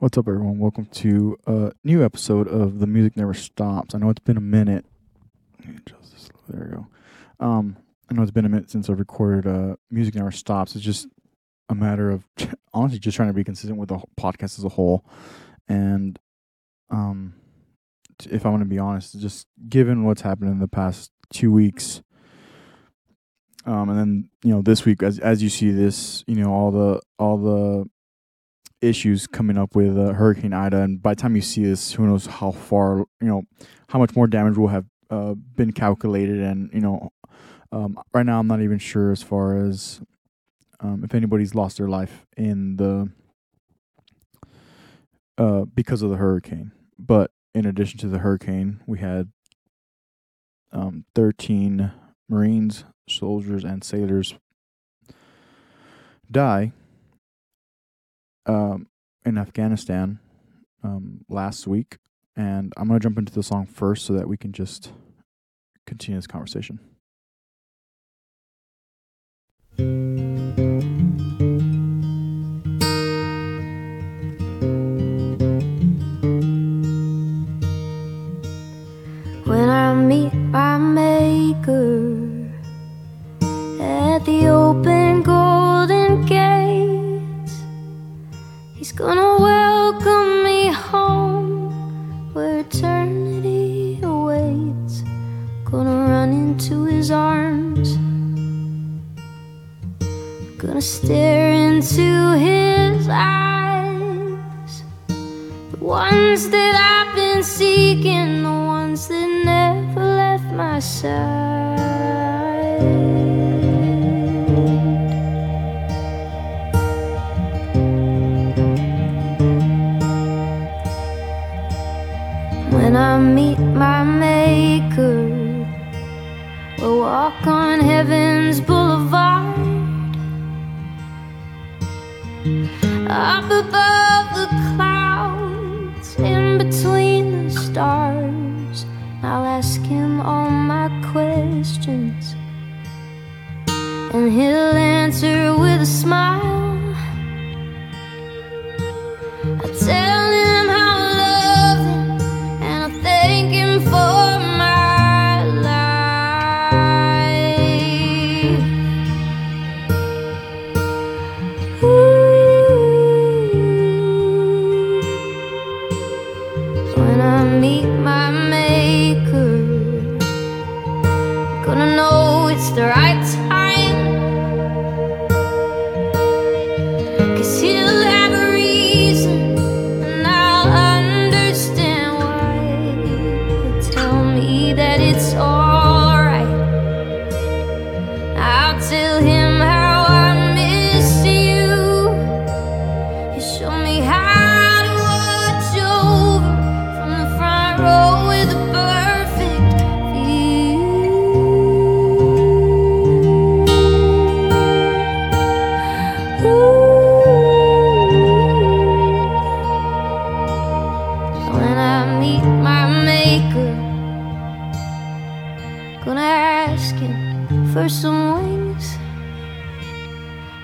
What's up, everyone? Welcome to a new episode of The Music Never Stops. I know it's been a minute. There we go. I know it's been a minute since I've recorded Music Never Stops. It's just a matter of honestly just trying to be consistent with the podcast as a whole. And if I'm going to be honest, just given what's happened in the past 2 weeks, and then, you know, this week, as you see this, you know, all the issues coming up with Hurricane Ida, and by the time you see this, who knows how far, you know, how much more damage will have been calculated. And, you know, right now I'm not even sure as far as if anybody's lost their life in the because of the hurricane. But in addition to the hurricane, we had 13 Marines, soldiers, and sailors die in Afghanistan last week. And I'm going to jump into the song first so that we can just continue this conversation. When I meet my maker at the open golden gate, he's gonna welcome me home where eternity awaits. Gonna run into his arms, gonna stare into his eyes, the ones that I've been seeking, the ones that never left my side. When I meet my maker, we'll walk on heaven's boulevard, up above the clouds, in between the stars. I'll ask him all my questions, and he'll answer with a smile. I tell him how I love him, and I thank him for my life. Ooh. When I meet my maker, gonna know it's the right time, 'cause he'll have a reason, and I'll understand why. He'll tell me that it's alright. I'll tell him how I miss you. He'll show me how to watch over from the front row with a perfect view. Ooh. When I meet my maker, gonna ask him for some wings.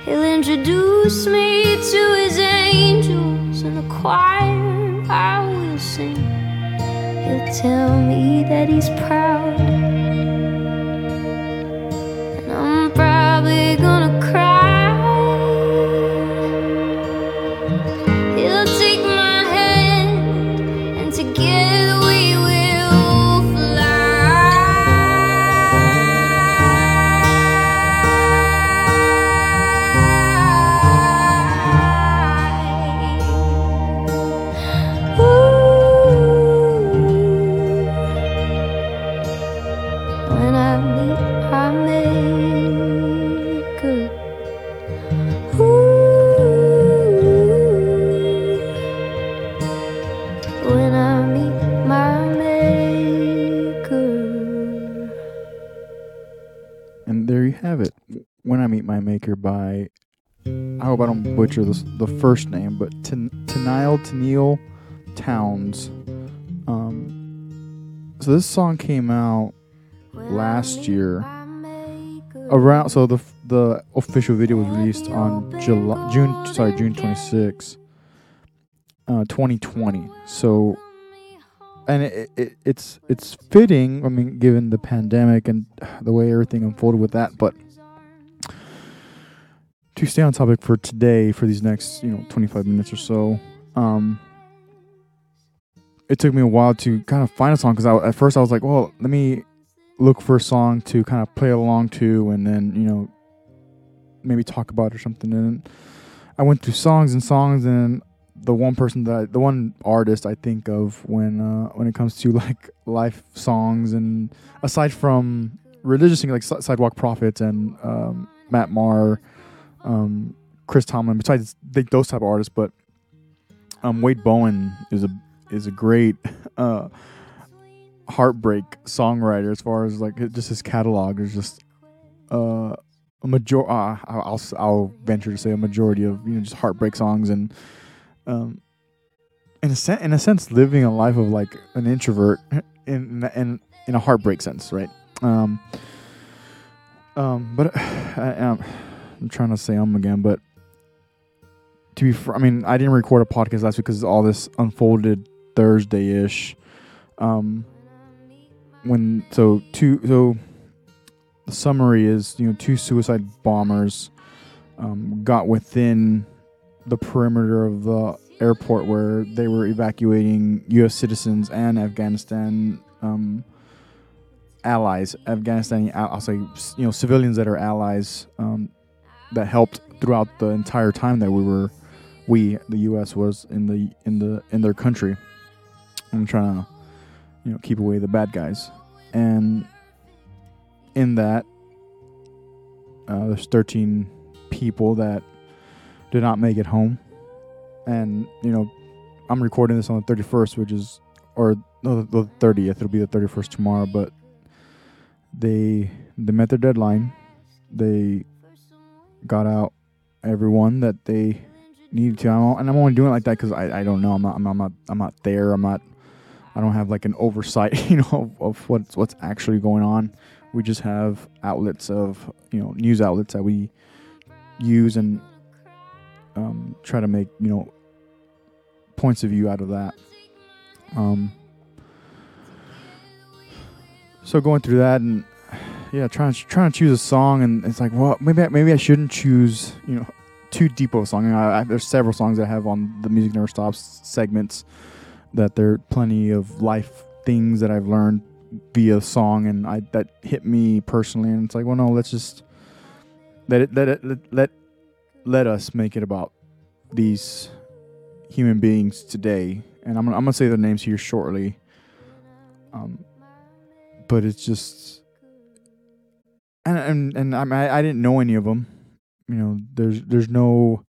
He'll introduce me to his angels, and the choir I will sing. He'll tell me that he's proud, and I'm probably gonna cry. He'll take my hand, and together we will fly. Ooh. When I meet my maker. Ooh. When I meet my maker. And there you have it. When I Meet My Maker by, I hope I don't butcher this, the first name, but Tenille Towns. So this song came out last year. Around, so the official video was released on June 26th. 2020. So, and it's fitting. I mean, given the pandemic and the way everything unfolded with that, but to stay on topic for today, for these next 25 minutes or so, it took me a while to kind of find a song, because at first I was like, well, let me look for a song to kind of play along to, and then maybe talk about or something. And I went through songs, and the one artist I think of when it comes to like life songs, and aside from religious things like Sidewalk Prophets and Matt Maher, Chris Tomlin, besides those type of artists, but Wade Bowen is a great heartbreak songwriter. As far as like just his catalog, there's just a majority. I'll venture to say a majority of just heartbreak songs, and in a sense, living a life of like an introvert in a heartbreak sense, right? But I'm trying to say again, but I didn't record a podcast last week because all this unfolded Thursday-ish. The summary is, two suicide bombers got within the perimeter of the airport where they were evacuating U.S. citizens and Afghanistan allies. Afghanistan, I'll say, civilians that are allies, that helped throughout the entire time that the U.S. was in their country. I'm trying to, keep away the bad guys. And in that, there's 13 people that did not make it home. And, I'm recording this on the 31st, the 30th. It'll be the 31st tomorrow, but they met their deadline. They got out everyone that they needed to. I'm only doing it like that because I don't know. I'm not there. I don't have like an oversight, of what's actually going on. We just have outlets of, news outlets that we use and try to make, points of view out of that. So going through that and trying to choose a song, and it's like, well, maybe I shouldn't choose, too deep of a song. There's several songs I have on the Music Never Stops segments that there are plenty of life things that I've learned via song, and that hit me personally. And it's like, well, no, let's just let us make it about these human beings today. And I'm gonna say their names here shortly. But it's just. And I didn't know any of them, There's no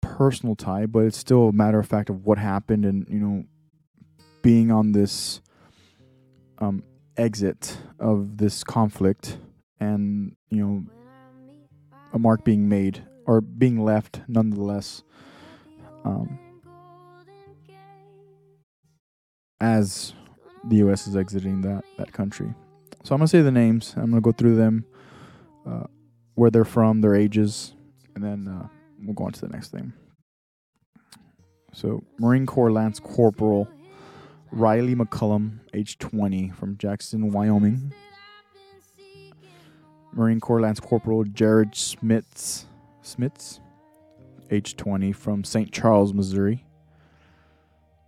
personal tie, but it's still a matter of fact of what happened, and being on this exit of this conflict, and a mark being made or being left, nonetheless, as the U.S. is exiting that country. So I'm going to say the names. I'm going to go through them, where they're from, their ages, and then we'll go on to the next thing. So Marine Corps Lance Corporal Riley McCollum, age 20, from Jackson, Wyoming. Marine Corps Lance Corporal Jared Schmitz, age 20, from St. Charles, Missouri.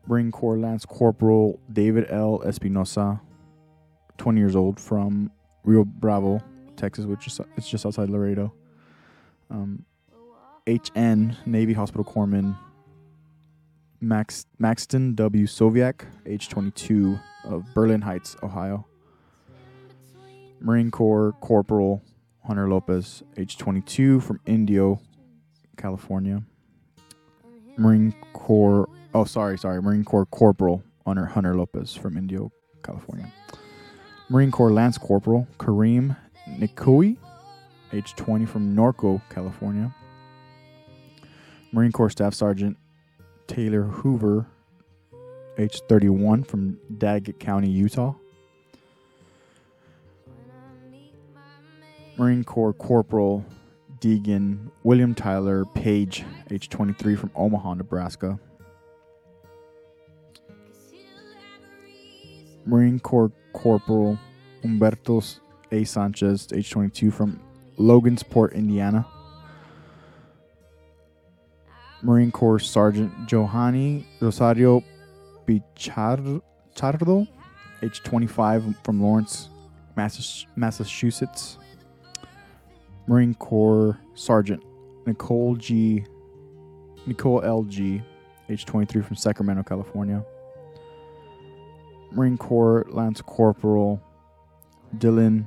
Marine Corps Lance Corporal David L. Espinosa, 20 years old, from Rio Bravo, Texas, which is just outside Laredo. HN, Navy Hospital Corpsman Maxton W. Soviak, age 22, of Berlin Heights, Ohio. Marine Corps Corporal Hunter Lopez, age 22, from Indio, California. Marine Corps Corporal Hunter Lopez, from Indio, California. Marine Corps Lance Corporal Kareem Nikui, age 20, from Norco, California. Marine Corps Staff Sergeant Taylor Hoover, age 31, from Daggett County, Utah. Marine Corps Corporal Deegan William Tyler Page, age 23, from Omaha, Nebraska. Marine Corps Corporal Humberto A. Sanchez, age 22, from Logansport, Indiana. Marine Corps Sergeant Johanny Rosario Pichardo, age 25, from Lawrence, Massachusetts. Marine Corps Sergeant Nicole L.G., age 23, from Sacramento, California. Marine Corps Lance Corporal Dylan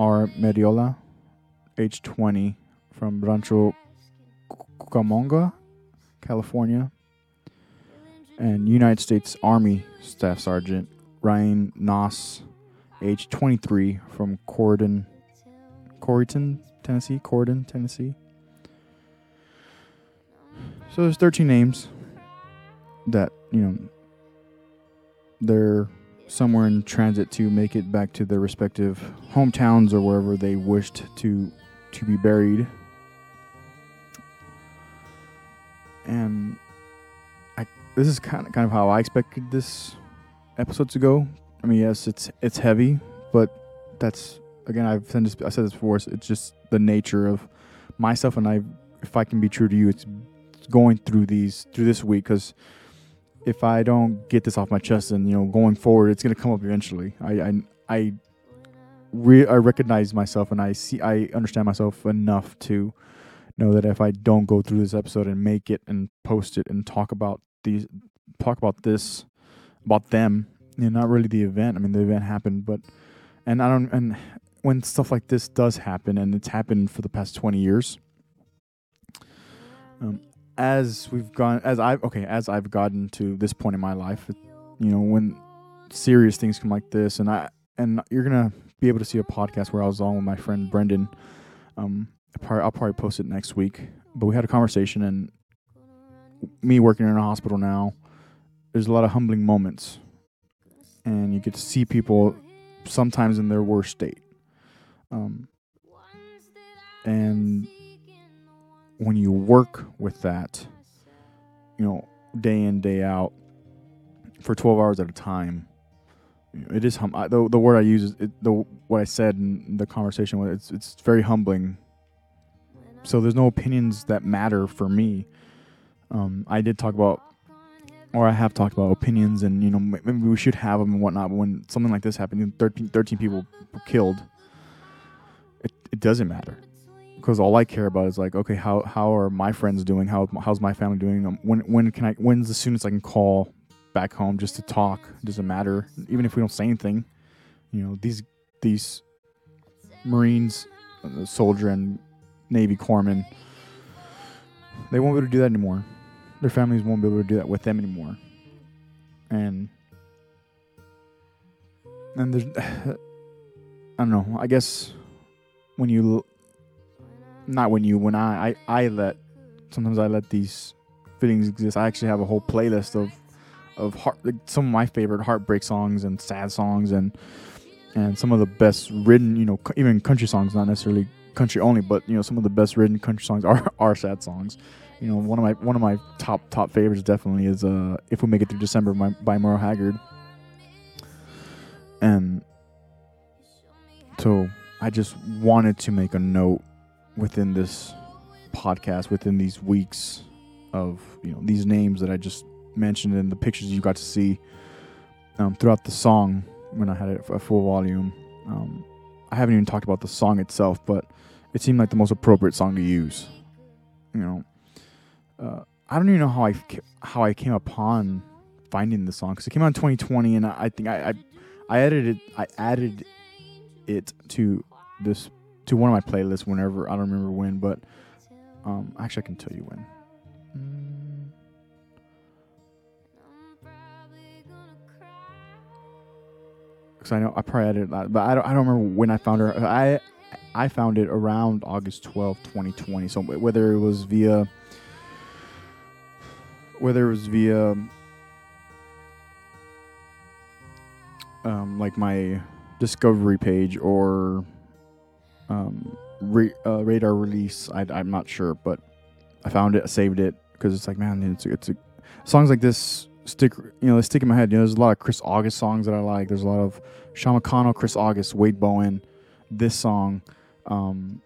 R. Meriola, age 20, from Rancho Cucamonga, California. And United States Army Staff Sergeant Ryan Noss, age 23, from Corydon, Tennessee. So there's 13 names that, you know, they're somewhere in transit to make it back to their respective hometowns or wherever they wished to be buried. And this is kind of how I expected this episode to go. I mean, yes, it's heavy, but that's, again, I said this before. It's just the nature of myself, and if I can be true to you, it's going through this week, because if I don't get this off my chest, and going forward, it's going to come up eventually. I recognize myself, and I understand myself enough to know that if I don't go through this episode and make it and post it and talk about them, not really the event. I mean, the event happened, and when stuff like this does happen, and it's happened for the past 20 years. As I've gotten to this point in my life, when serious things come like this, and you're gonna be able to see a podcast where I was on with my friend Brendan. I'll probably post it next week. But we had a conversation, and me working in a hospital now, there's a lot of humbling moments, and you get to see people sometimes in their worst state. And when you work with that, day in, day out, for 12 hours at a time, it is the word I use is what I said in the conversation. It's very humbling. So there's no opinions that matter for me. I have talked about opinions, and maybe we should have them and whatnot. But when something like this happened, 13 people were killed. It doesn't matter, because all I care about is okay, how are my friends doing? How's my family doing? When's the soonest I can call back home just to talk? It doesn't matter, even if we don't say anything. These Marines, soldier and Navy corpsman, they won't be able to do that anymore. Their families won't be able to do that with them anymore. And there's, I don't know, I guess I let these feelings exist. I actually have a whole playlist of some of my favorite heartbreak songs and sad songs and some of the best written, even country songs, not necessarily country only, but some of the best written country songs are sad songs. One of my top favorites definitely is "If We Make It Through December" by Merle Haggard. And so I just wanted to make a note within this podcast, within these weeks, of these names that I just mentioned and the pictures you got to see throughout the song when I had it at full volume. I haven't even talked about the song itself, but it seemed like the most appropriate song to use. I don't even know how I came upon finding the song, because it came out in 2020, and I think I added it to one of my playlists whenever, I don't remember when, but actually I can tell you when. Because I know I probably added it, but I don't remember when I found her. I found it around August 12, 2020. So whether it was via like my Discovery page or radar release, I'm not sure, but I found it, I saved it, because it's like, man, it's songs like this stick in my head. You know, there's a lot of Chris August songs that I like. There's a lot of Sean McConnell, Chris August, Wade Bowen, this song,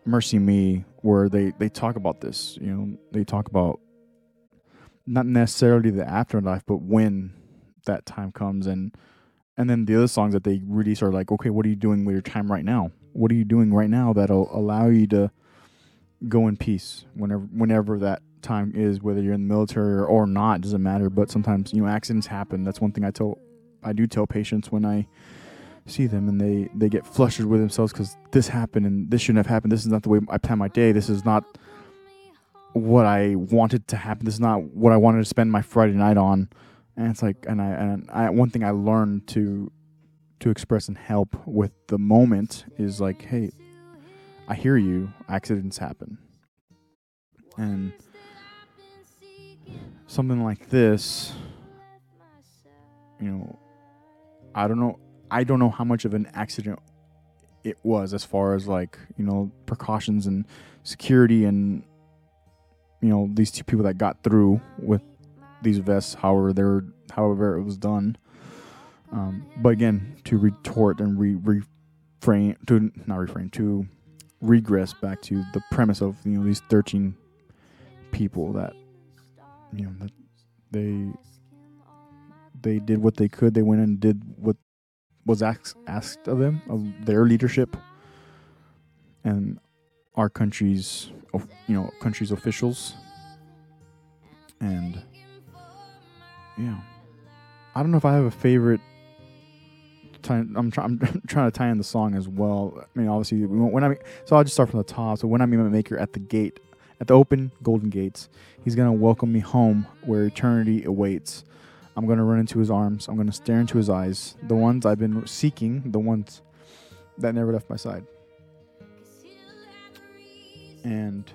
Mercy Me, where they talk about this. You know, they talk about not necessarily the afterlife, but when that time comes. And then the other songs that they release are like, okay, what are you doing with your time right now? What are you doing right now that'll allow you to go in peace whenever that time is, whether you're in the military or not, doesn't matter. But sometimes, you know, accidents happen. That's one thing I do tell patients when I see them, and they get flustered with themselves because this happened and this shouldn't have happened. This is not the way I planned my day. This is not what I wanted to happen. This is not what I wanted to spend my Friday night on. And it's like, and I one thing I learned to express and help with the moment is like, hey, I hear you. Accidents happen. And something like this, you know, I don't know how much of an accident it was as far as like, you know, precautions and security and, you know, these two people that got through with these vests, however it was done. But again, to retort and to regress back to the premise of, you know, these 13 people that, you know, that they did what they could. They went and did what was asked of them, of their leadership and our country's, you know, country's officials. And yeah, I don't know if I have a favorite. I'm trying to tie in the song as well. I mean, obviously, I'll just start from the top. So when I meet my Maker at the gate, at the open golden gates, he's gonna welcome me home where eternity awaits. I'm gonna run into his arms. I'm gonna stare into his eyes, the ones I've been seeking, the ones that never left my side. And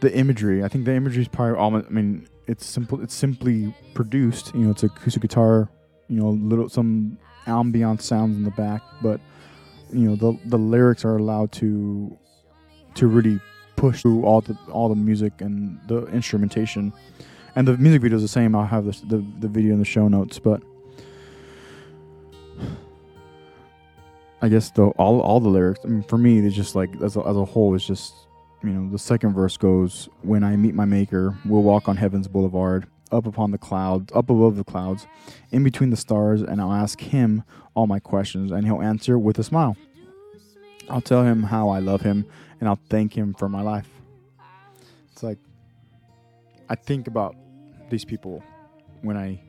the imagery, I think the imagery is probably all. I mean, it's simple. It's simply produced. You know, it's acoustic guitar. You know, some ambient sounds in the back, but you know the lyrics are allowed to really push through all the music and the instrumentation, and the music video is the same. I'll have the video in the show notes, but I guess all the lyrics. I mean, for me, it's just like as a whole, it's just, you know, the second verse goes, "When I meet my Maker, we'll walk on heaven's boulevard." Up upon the clouds, up above the clouds, in between the stars, and I'll ask him all my questions, and he'll answer with a smile. I'll tell him how I love him, and I'll thank him for my life. It's like, I think about these people when I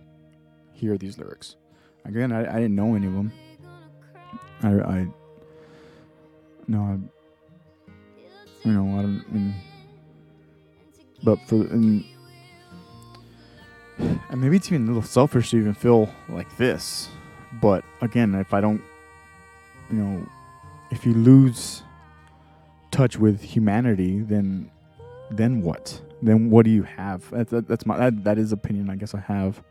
hear these lyrics. Again, I didn't know any of them. And maybe it's even a little selfish to even feel like this. But again, if I don't, you know, if you lose touch with humanity, then what? Then what do you have? That is opinion I guess I have.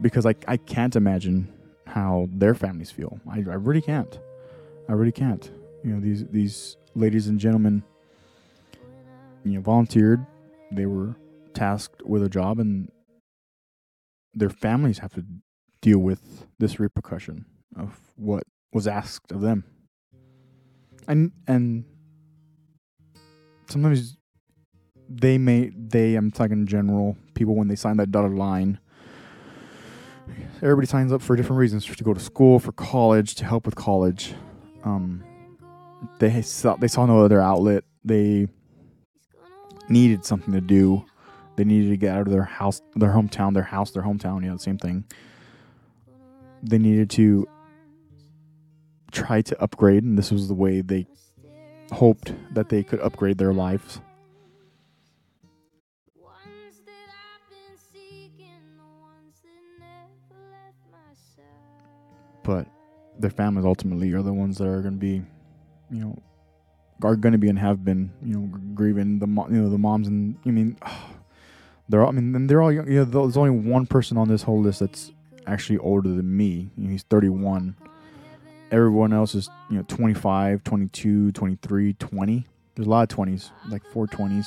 Because I can't imagine how their families feel. I really can't. You know, these ladies and gentlemen, you know, volunteered. They were tasked with a job, and their families have to deal with this repercussion of what was asked of them, and sometimes I'm talking in general, people when they sign that dotted line, everybody signs up for different reasons, to go to school, for college, to help with college. They saw no other outlet. They needed something to do. They needed to get out of their hometown, you know, the same thing. They needed to try to upgrade, and this was the way they hoped that they could upgrade their lives. But their families ultimately are the ones that are going to be, you know, are going to be and have been, you know, grieving. The moms, and I mean, they're all young. You know, there's only one person on this whole list that's actually older than me. You know, he's 31. Everyone else is, you know, 25, 22, 23, 20. There's a lot of 20s, like 4 20s.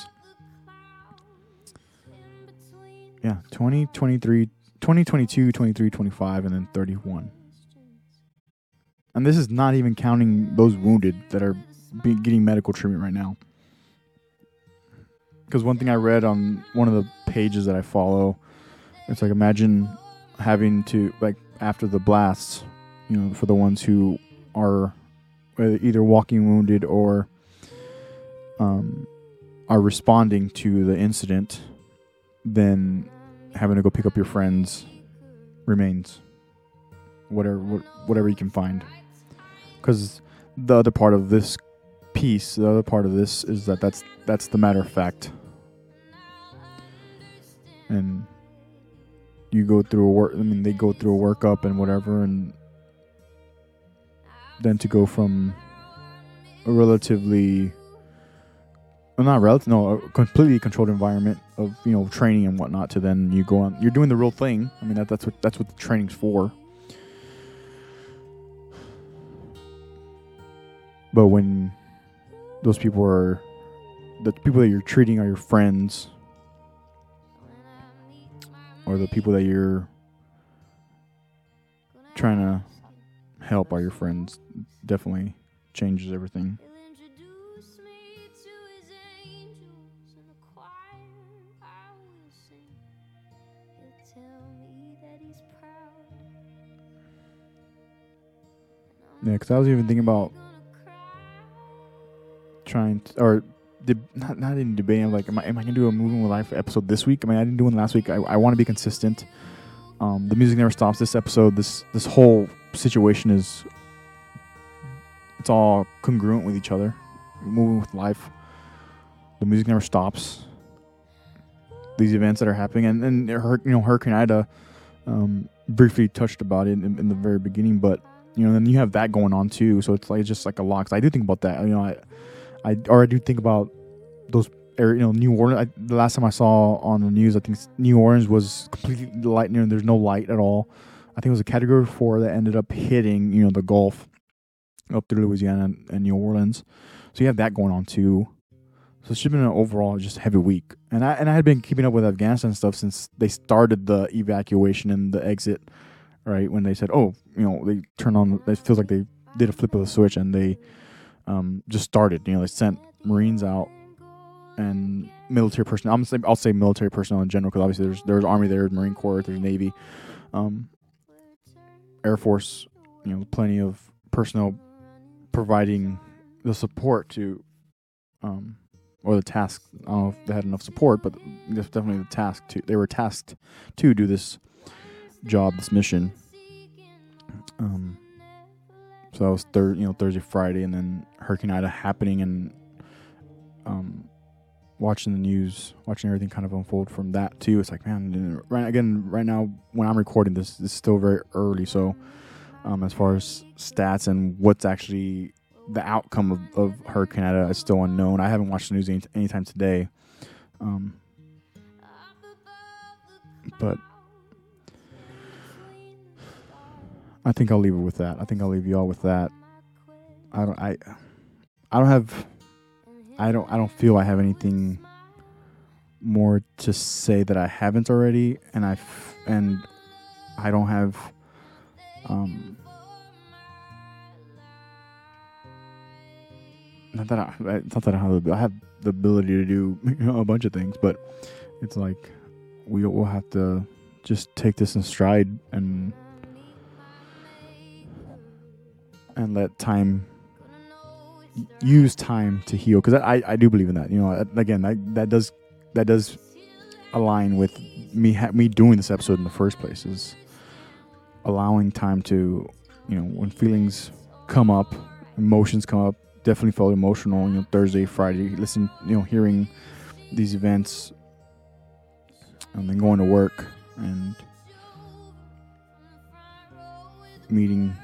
Yeah, 20, 23, 20, 22, 23, 25, and then 31. And this is not even counting those wounded that are getting medical treatment right now. Because one thing I read on one of the pages that I follow, it's like, imagine having to, like, after the blasts, you know, for the ones who are either walking wounded or are responding to the incident, then having to go pick up your friends' remains, whatever you can find. Because the other part of this piece, the other part of this is that's the matter of fact. And you go through they go through a workup and whatever, and then to go from a a completely controlled environment of, you know, training and whatnot, to then you go on, you're doing the real thing. I mean, that's what the training's for. But when those people are, the people that you're treating are your friends, or the people that you're trying to help are your friends, definitely changes everything. Yeah, because I was even thinking about debating, like, am I gonna do a Moving with Life episode this week? I mean, I didn't do one last week. I want to be consistent. The music never stops. This episode, this whole situation is, it's all congruent with each other. Moving with Life, the music never stops. These events that are happening, and Hurricane Ida, briefly touched about it in the very beginning, but you know, then you have that going on too. So it's like, it's just like a lot. I do think about that. You know, I do think about those areas, you know, New Orleans. The last time I saw on the news, I think New Orleans was completely lightning. And there's no light at all. I think it was a Category 4 that ended up hitting, you know, the Gulf up through Louisiana and New Orleans. So you have that going on too. So it's just been an overall just heavy week. And I had been keeping up with Afghanistan stuff since they started the evacuation and the exit, right? When they said, oh, you know, they turned on, it feels like they did a flip of a switch and they just started. You know, they sent Marines out and military personnel. I'll say military personnel in general, because obviously there's Army, there's Marine Corps, there's Navy, Air Force. You know, plenty of personnel providing the support to, or the task. I don't know if they had enough support, but that's definitely the task to. They were tasked to do this job, this mission. So that was Thursday, Friday, and then Hurricane Ida happening, and watching the news, watching everything kind of unfold from that too. It's like, man, right now when I'm recording this, it's still very early. So as far as stats and what's actually the outcome of Hurricane Ida is still unknown. I haven't watched the news anytime today, but I think I'll leave it with that. I think I'll leave y'all with that. I don't feel I have anything more to say that I haven't already, and I don't have I have the ability to do, you know, a bunch of things, but it's like we'll have to just take this in stride and let time, use time to heal, because I do believe in that. You know, again, that does align with me doing this episode in the first place, is allowing time to, you know, when feelings come up, emotions come up. Definitely felt emotional, you know, Thursday, Friday, hearing these events, and then going to work and meeting.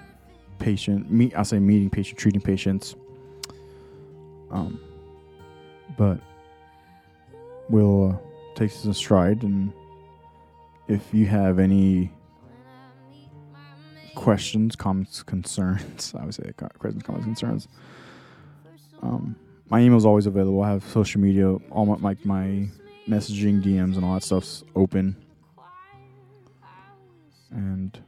Treating patients. But we'll take this in stride, and if you have any questions, comments, concerns, I would say questions, comments, concerns. My email is always available. I have social media, all my messaging, DMs, and all that stuff's open. And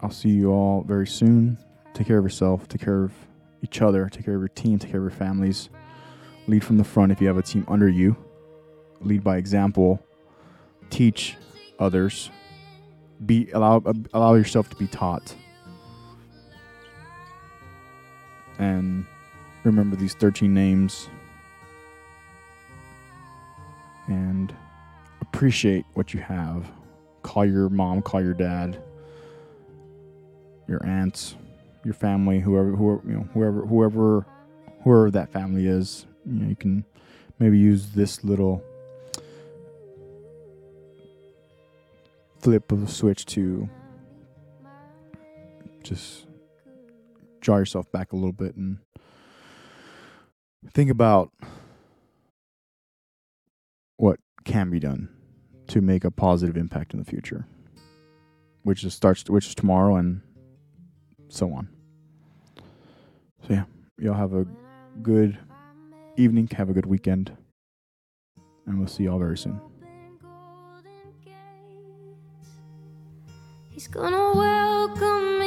I'll see you all very soon. Take care of yourself. Take care of each other. Take care of your team. Take care of your families. Lead from the front if you have a team under you. Lead by example. Teach others. Allow yourself to be taught. And remember these 13 names. And appreciate what you have. Call your mom, call your dad, your aunts, your family, whoever that family is. You know, you can maybe use this little flip of a switch to just draw yourself back a little bit and think about what can be done to make a positive impact in the future, which is tomorrow and so on. So yeah, y'all have a good evening, have a good weekend, and we'll see y'all very soon. He's gonna welcome me.